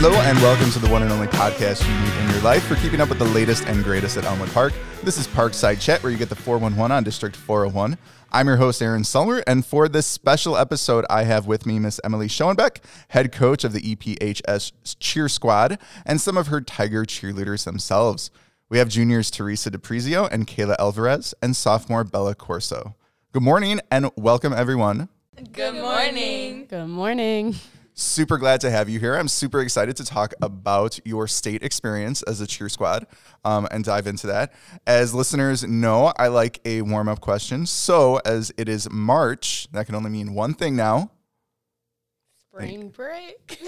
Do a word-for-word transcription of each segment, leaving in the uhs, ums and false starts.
Hello and welcome to the one and only podcast you need in your life for keeping up with the latest and greatest at Elmwood Park. This is Parkside Chat, where you get the four one one on District four oh one. I'm your host, Aaron Selmer, and for this special episode, I have with me Miss Emily Schoenbeck, head coach of the E P H S cheer squad, and some of her Tiger cheerleaders themselves. We have juniors Teresa DiPrizio and Kayla Alvarez, and sophomore Bella Corso. Good morning and welcome, everyone. Good morning. Good morning. Super glad to have you here. I'm super excited to talk about your state experience as a cheer squad um, and dive into that. As listeners know, I like a warm-up question. So as it is March, that can only mean one thing now. Spring Think. break.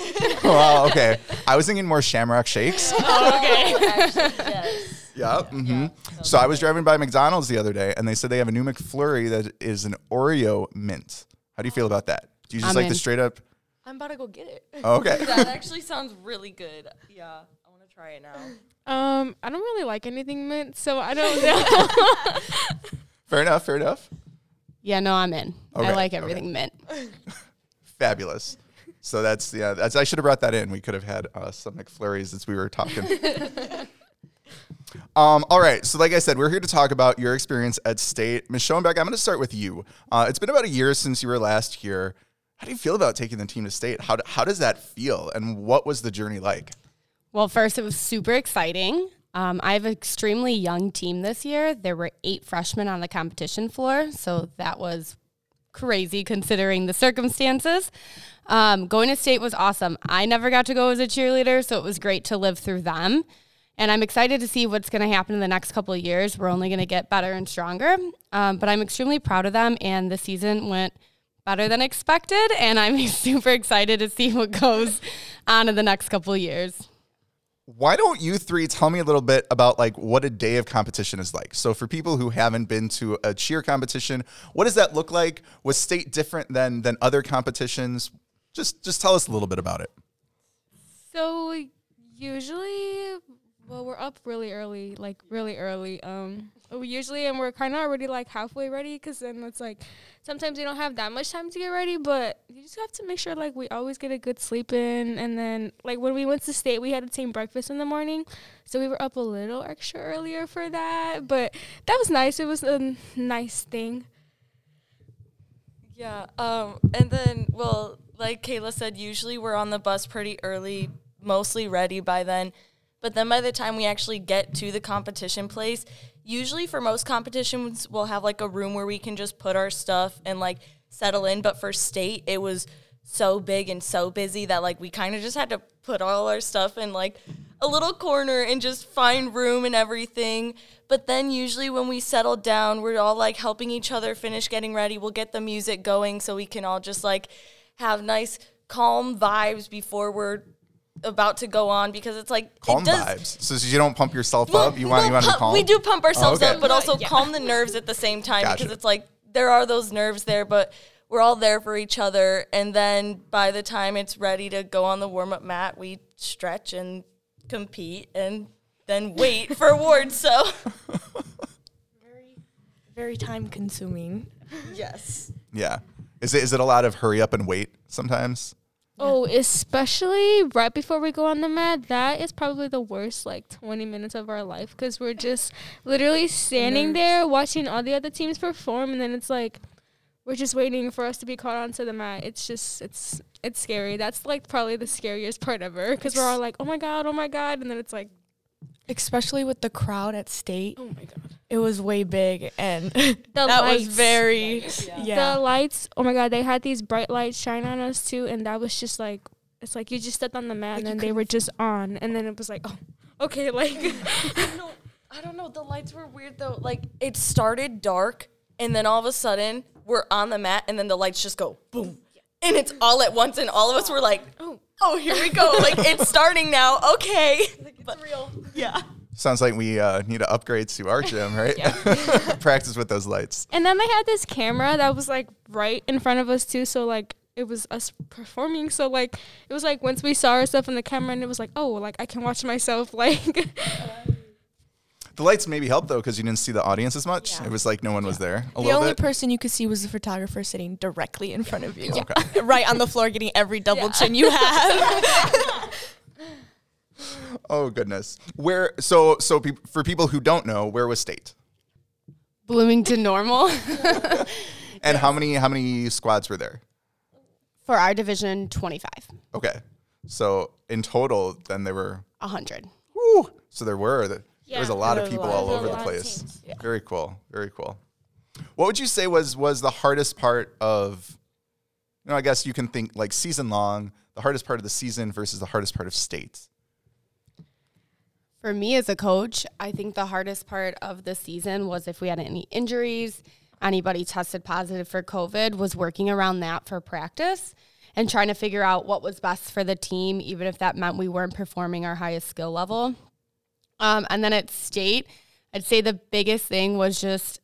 Well, okay. I was thinking more Shamrock Shakes. Oh, okay. Actually, yes. Yeah. Mm-hmm. yeah so so I was driving by McDonald's the other day, and they said they have a new McFlurry that is an Oreo mint. How do you feel about that? Do you just I'm like in. the straight-up... I'm about to go get it. Okay. That actually sounds really good. Yeah, I want to try it now. Um, I don't really like anything mint, so I don't know. Fair enough, fair enough. Yeah, no, I'm in. Okay, I like everything okay. mint. Fabulous. So that's, yeah, that's, I should have brought that in. We could have had uh, some McFlurries since we were talking. Um, all right. So like I said, we're here to talk about your experience at State. Miz Schoenbeck, I'm going to start with you. Uh, it's been about a year since you were last here. How do you feel about taking the team to state? How do, how does that feel, and what was the journey like? Well, first, it was super exciting. Um, I have an extremely young team this year. There were eight freshmen on the competition floor, so that was crazy considering the circumstances. Um, going to state was awesome. I never got to go as a cheerleader, so it was great to live through them. And I'm excited to see what's going to happen in the next couple of years. We're only going to get better and stronger, um, but I'm extremely proud of them, and the season went better than expected, and I'm super excited to see what goes on in the next couple of years. Why don't you three tell me a little bit about like what a day of competition is like? So for people who haven't been to a cheer competition, what does that look like? Was state different than than other competitions? Just just tell us a little bit about it. So usually, well, we're up really early, like really early. Um, we usually, and we're kind of already like halfway ready, because then it's like sometimes we don't have that much time to get ready, but you just have to make sure like we always get a good sleep in. And then like when we went to state, we had the same breakfast in the morning, so we were up a little extra earlier for that, but that was nice. It was a nice thing. Yeah. Um, and then, well, like Kayla said, usually we're on the bus pretty early, mostly ready by then. But then by the time we actually get to the competition place, usually for most competitions, we'll have like a room where we can just put our stuff and like settle in. But for state, it was so big and so busy that like we kind of just had to put all our stuff in like a little corner and just find room and everything. But then usually when we settle down, we're all like helping each other finish getting ready. We'll get the music going so we can all just like have nice calm vibes before we're about to go on, because it's like calm it does, vibes. So you don't pump yourself well, up. You want you want pump, to calm. We do pump ourselves oh, okay. up, but also yeah. calm the nerves at the same time, gotcha. Because it's like there are those nerves there, but we're all there for each other. And then by the time it's ready to go on the warm up mat, we stretch and compete, and then wait for awards. So very, very time consuming. Yes. Yeah. Is it is it a lot of hurry up and wait sometimes? Oh, especially right before we go on the mat, that is probably the worst, like, twenty minutes of our life, because we're just literally standing there watching all the other teams perform, and then it's like we're just waiting for us to be caught onto the mat. It's just – it's it's scary. That's, like, probably the scariest part ever, because we're all like, oh, my God, oh, my God, and then it's like – especially with the crowd at state. Oh, my God. It was way big, and that lights. was very, lights, yeah. yeah. The lights, oh my God, they had these bright lights shine on us too, and that was just like, it's like you just stepped on the mat, like, and then they were just on, and then it was like, oh, okay, like. I, don't know, I don't know, the lights were weird though. Like, it started dark, and then all of a sudden, we're on the mat, and then the lights just go boom, yeah. and it's all at once, and all of us were like, oh, oh here we go, like, it's starting now, okay. Like, it's but, real. Yeah. Sounds like we uh, need to upgrade to our gym, right? Practice with those lights. And then they had this camera that was, like, right in front of us, too. So, like, it was us performing. So, like, it was, like, once we saw ourselves in the camera, and it was, like, oh, like, I can watch myself, like. The lights maybe helped, though, because you didn't see the audience as much. Yeah. It was, like, no one yeah. was there a the little bit. The only person you could see was the photographer sitting directly in front of you. Yeah. Okay. Right on the floor, getting every double yeah. chin you have. Oh, goodness. Where? So, so pe- for people who don't know, where was State? Bloomington Normal. And yes. how many how many squads were there? For our division, twenty-five. Okay. So in total, then there were... one hundred. Woo! So there were. There yeah, was a lot of people lot. all over the place. Yeah. Very cool. Very cool. What would you say was was the hardest part of... You know, I guess you can think like season long, the hardest part of the season versus the hardest part of State. For me as a coach, I think the hardest part of the season was if we had any injuries, anybody tested positive for COVID, was working around that for practice and trying to figure out what was best for the team, even if that meant we weren't performing our highest skill level. Um, and then at State, I'd say the biggest thing was just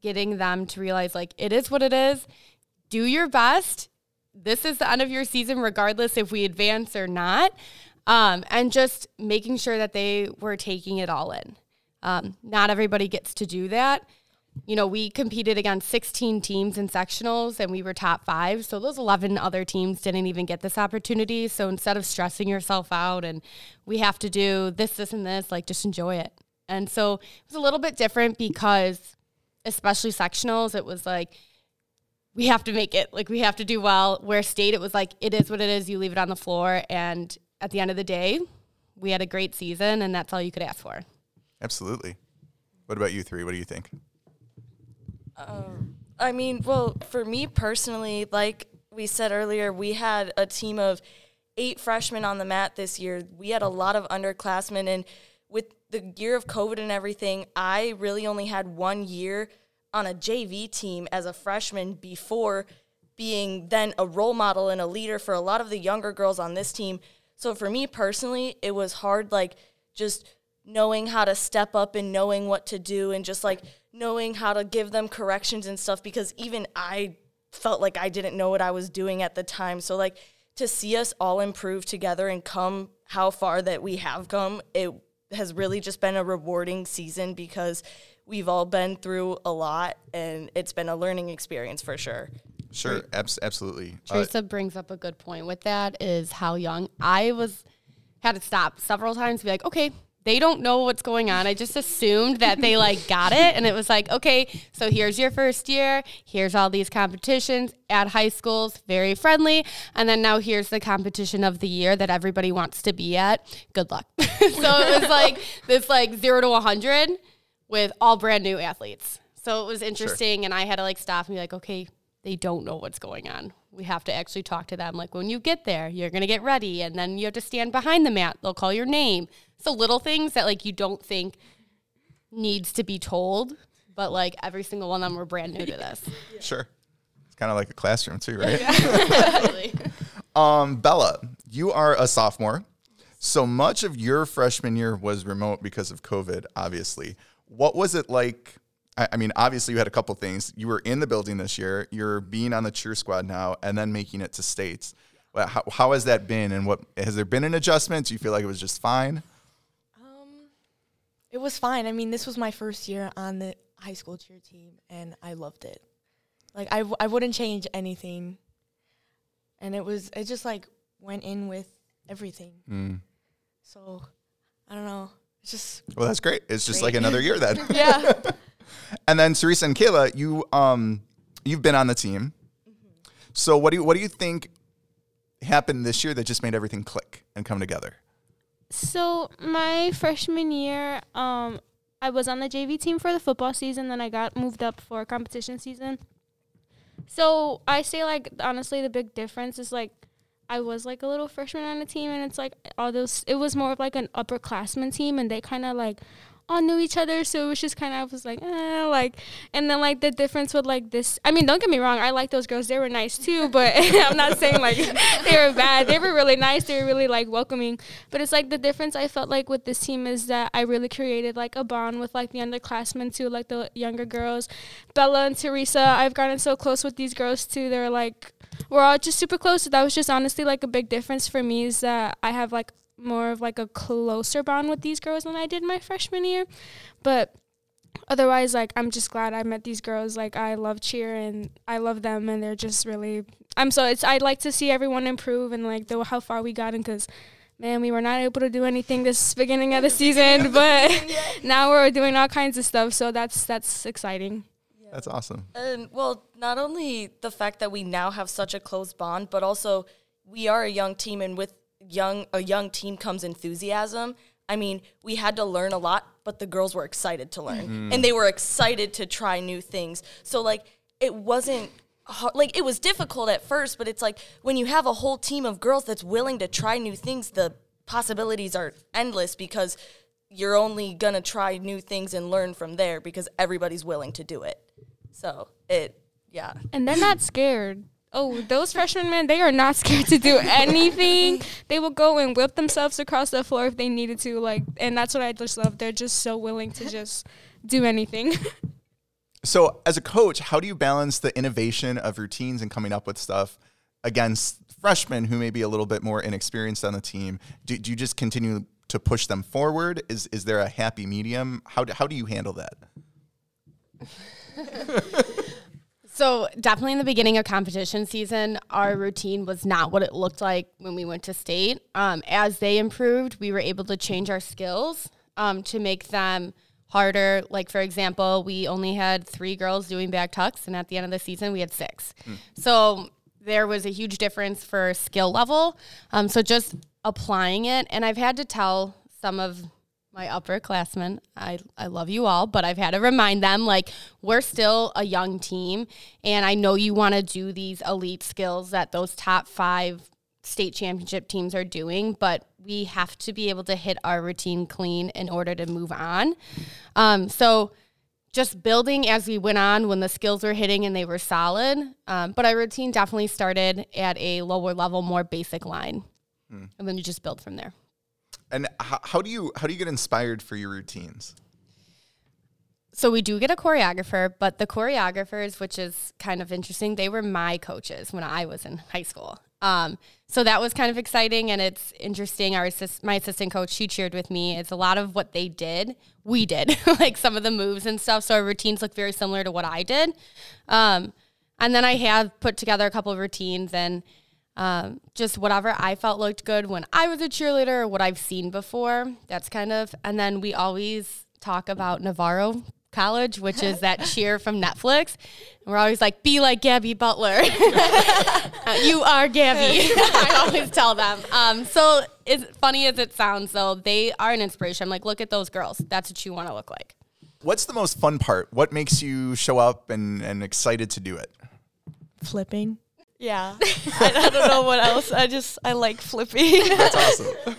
getting them to realize, like, it is what it is. Do your best. This is the end of your season, regardless if we advance or not. Um, and just making sure that they were taking it all in. Um, not everybody gets to do that. You know, we competed against sixteen teams in sectionals, and we were top five. So those eleven other teams didn't even get this opportunity. So instead of stressing yourself out and we have to do this, this, and this, like, just enjoy it. And so it was a little bit different because, especially sectionals, it was like, we have to make it. Like, we have to do well. Where State, it was like, it is what it is. You leave it on the floor. And at the end of the day, we had a great season, and that's all you could ask for. Absolutely. What about you three? What do you think? Um, I mean, well, for me personally, like we said earlier, we had a team of eight freshmen on the mat this year. We had a lot of underclassmen. And with the year of COVID and everything, I really only had one year on a J V team as a freshman before being then a role model and a leader for a lot of the younger girls on this team. So for me personally, it was hard, like, just knowing how to step up and knowing what to do and just, like, knowing how to give them corrections and stuff, because even I felt like I didn't know what I was doing at the time. So, like, to see us all improve together and come how far that we have come, it has really just been a rewarding season because – we've all been through a lot, and it's been a learning experience for sure. Sure, abs- absolutely. Teresa uh, brings up a good point with that is how young. I was had to stop several times to be like, okay, they don't know what's going on. I just assumed that they, like, got it, and it was like, okay, so here's your first year. Here's all these competitions at high schools, very friendly, and then now here's the competition of the year that everybody wants to be at. Good luck. So it was like this, like, zero to one hundred. With all brand new athletes. So it was interesting, sure. And I had to, like, stop and be like, okay, they don't know what's going on. We have to actually talk to them. Like, when you get there, you're going to get ready, and then you have to stand behind the mat. They'll call your name. So little things that, like, you don't think needs to be told, but, like, every single one of them were brand new to this. Yeah. Sure. It's kind of like a classroom too, right? Yeah. um, Bella, you are a sophomore. So much of your freshman year was remote because of COVID, obviously. What was it like? I mean, obviously you had a couple things. You were in the building this year. You're being on the cheer squad now and then making it to States. How, how has that been? And what has there been an adjustment? Do you feel like it was just fine? Um, it was fine. I mean, this was my first year on the high school cheer team, and I loved it. Like, I, w- I wouldn't change anything. And it was, it just, like, went in with everything. Mm. So, I don't know. Just well, that's great. It's great. Just like another year then. Yeah. And then Teresa and Kayla, you um, you've been on the team. Mm-hmm. So what do you what do you think happened this year that just made everything click and come together? So my freshman year, um, I was on the J V team for the football season. Then I got moved up for competition season. So I say, like, honestly, the big difference is, like, I was, like, a little freshman on the team, and it's, like, all those – it was more of, like, an upperclassman team, and they kind of, like, all knew each other, so it was just kind of – I was, like, eh, like – and then, like, the difference with, like, this – I mean, don't get me wrong. I like those girls. They were nice, too, but I'm not saying, like, they were bad. They were really nice. They were really, like, welcoming. But it's, like, the difference I felt like with this team is that I really created, like, a bond with, like, the underclassmen, too, like, the younger girls. Bella and Teresa, I've gotten so close with these girls, too. They're, like – we're all just super close. So that was just honestly, like, a big difference for me is that I have, like, more of, like, a closer bond with these girls than I did my freshman year. But otherwise, like, I'm just glad I met these girls. Like, I love cheer and I love them, and they're just really – I'm so – it's I'd like to see everyone improve and, like, the, how far we got in, because man, we were not able to do anything this beginning of the season, but now we're doing all kinds of stuff, so that's that's exciting. Yeah. That's awesome. And, well, not only the fact that we now have such a close bond, but also we are a young team, and with young a young team comes enthusiasm. I mean, we had to learn a lot, but the girls were excited to learn, mm-hmm. and they were excited to try new things. So, like, it wasn't – like, it was difficult at first, but it's like when you have a whole team of girls that's willing to try new things, the possibilities are endless because you're only going to try new things and learn from there because everybody's willing to do it. So, it – yeah. And they're not scared. Oh, those freshmen, man, they are not scared to do anything. They will go and whip themselves across the floor if they needed to. Like, and that's what I just love. They're just so willing to just do anything. So as a coach, how do you balance the innovation of routines and coming up with stuff against freshmen who may be a little bit more inexperienced on the team? Do, do you just continue to push them forward? Is is there a happy medium? How do, how do you handle that? So definitely in the beginning of competition season, our routine was not what it looked like when we went to state. Um, as they improved, we were able to change our skills um, to make them harder. Like, for example, we only had three girls doing back tucks, and at the end of the season, we had six. Mm. So there was a huge difference for skill level. Um, so just applying it. And I've had to tell some of my upperclassmen, I, I love you all, but I've had to remind them, like, we're still a young team, and I know you want to do these elite skills that those top five state championship teams are doing, but we have to be able to hit our routine clean in order to move on. Um, so just building as we went on when the skills were hitting and they were solid, um, but our routine definitely started at a lower level, more basic line, mm. and then you just build from there. And how, how do you how do you get inspired for your routines? So we do get a choreographer, but the choreographers, which is kind of interesting, they were my coaches when I was in high school. Um, so that was kind of exciting, and it's interesting. Our assist, my assistant coach, she cheered with me. It's a lot of what they did, we did, like some of the moves and stuff. So our routines look very similar to what I did. Um, and then I have put together a couple of routines and Um, just whatever I felt looked good when I was a cheerleader or what I've seen before. That's kind of, and then we always talk about Navarro College, which is that cheer from Netflix. And we're always like, be like Gabby Butler. You are Gabby. I always tell them. Um, so as funny as it sounds, though, they are an inspiration. I'm like, look at those girls. That's what you want to look like. What's the most fun part? What makes you show up and, and excited to do it? Flipping. Yeah, I, I don't know what else. I just, I like flipping. That's awesome.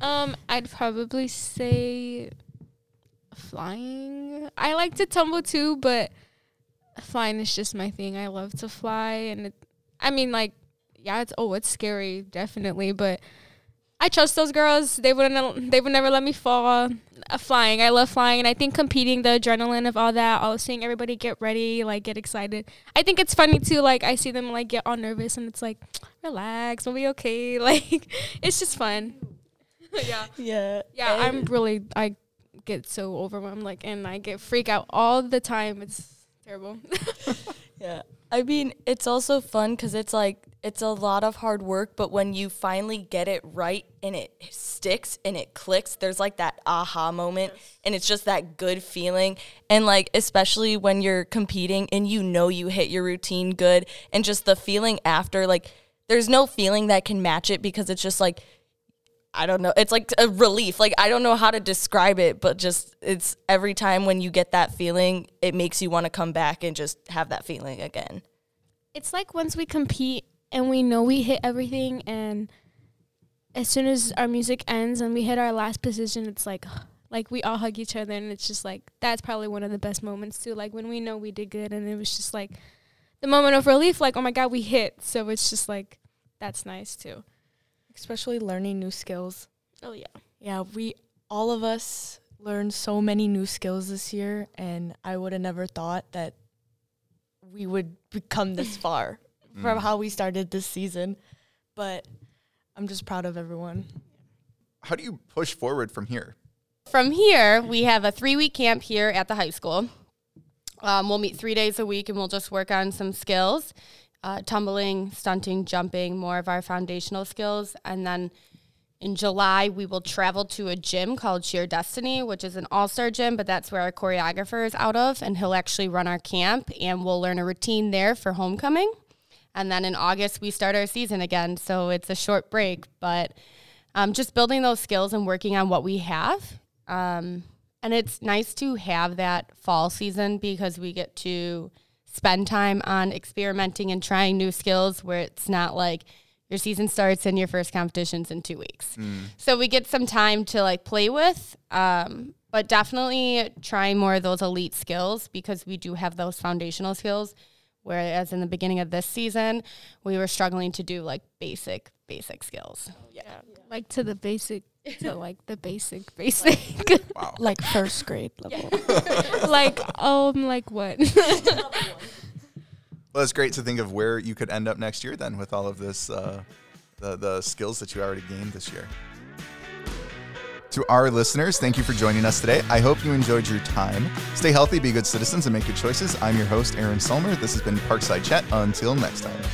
Um, I'd probably say flying. I like to tumble too, but flying is just my thing. I love to fly. And it, I mean, like, yeah, it's, oh, it's scary, definitely. But I trust those girls. They wouldn't, they would never let me fall. Uh, flying, I love flying. And I think competing, the adrenaline of all that, all seeing everybody get ready, like get excited. I think it's funny too. Like I see them like get all nervous and it's like, relax, we'll be okay. Like it's just fun. yeah. Yeah. Yeah. I'm really, I get so overwhelmed. Like, and I get freak out all the time. It's terrible. Yeah. I mean, it's also fun because it's like, it's a lot of hard work, but when you finally get it right and it sticks and it clicks, there's like that aha moment, and it's just that good feeling. And like, especially when you're competing and you know you hit your routine good, and just the feeling after, like there's no feeling that can match it because it's just like, I don't know, it's like a relief. Like, I don't know how to describe it, but just it's every time when you get that feeling, it makes you want to come back and just have that feeling again. It's like once we compete, and we know we hit everything, and as soon as our music ends and we hit our last position, it's like, like we all hug each other, and it's just like, that's probably one of the best moments too. Like when we know we did good, and it was just like the moment of relief, like, oh my God, we hit. So it's just like, that's nice too. Especially learning new skills. Oh yeah. Yeah, we, all of us learned so many new skills this year, and I would have never thought that we would become this far. From how we started this season, but I'm just proud of everyone. How do you push forward from here? From here, we have a three-week camp here at the high school. Um, we'll meet three days a week, and we'll just work on some skills, uh, tumbling, stunting, jumping, more of our foundational skills, and then In July, we will travel to a gym called Sheer Destiny, which is an all-star gym, but that's where our choreographer is out of, and he'll actually run our camp, and we'll learn a routine there for homecoming. And then in August, we start our season again, so it's a short break, but um, just building those skills and working on what we have. Um, and it's nice to have that fall season because we get to spend time on experimenting and trying new skills where it's not like, your season starts and your first competition's in two weeks. Mm. So we get some time to, like, play with, um, but definitely trying more of those elite skills because we do have those foundational skills, whereas in the beginning of this season, we were struggling to do, like, basic, basic skills. Yeah. yeah. Like, to the basic, to, like, the basic, basic. Like, wow. Like, first grade level. Yeah. Like, um, like what? Well, it's great to think of where you could end up next year then with all of this, uh, the, the skills that you already gained this year. To our listeners, thank you for joining us today. I hope you enjoyed your time. Stay healthy, be good citizens, and make good choices. I'm your host, Aaron Selmer. This has been Parkside Chat. Until next time.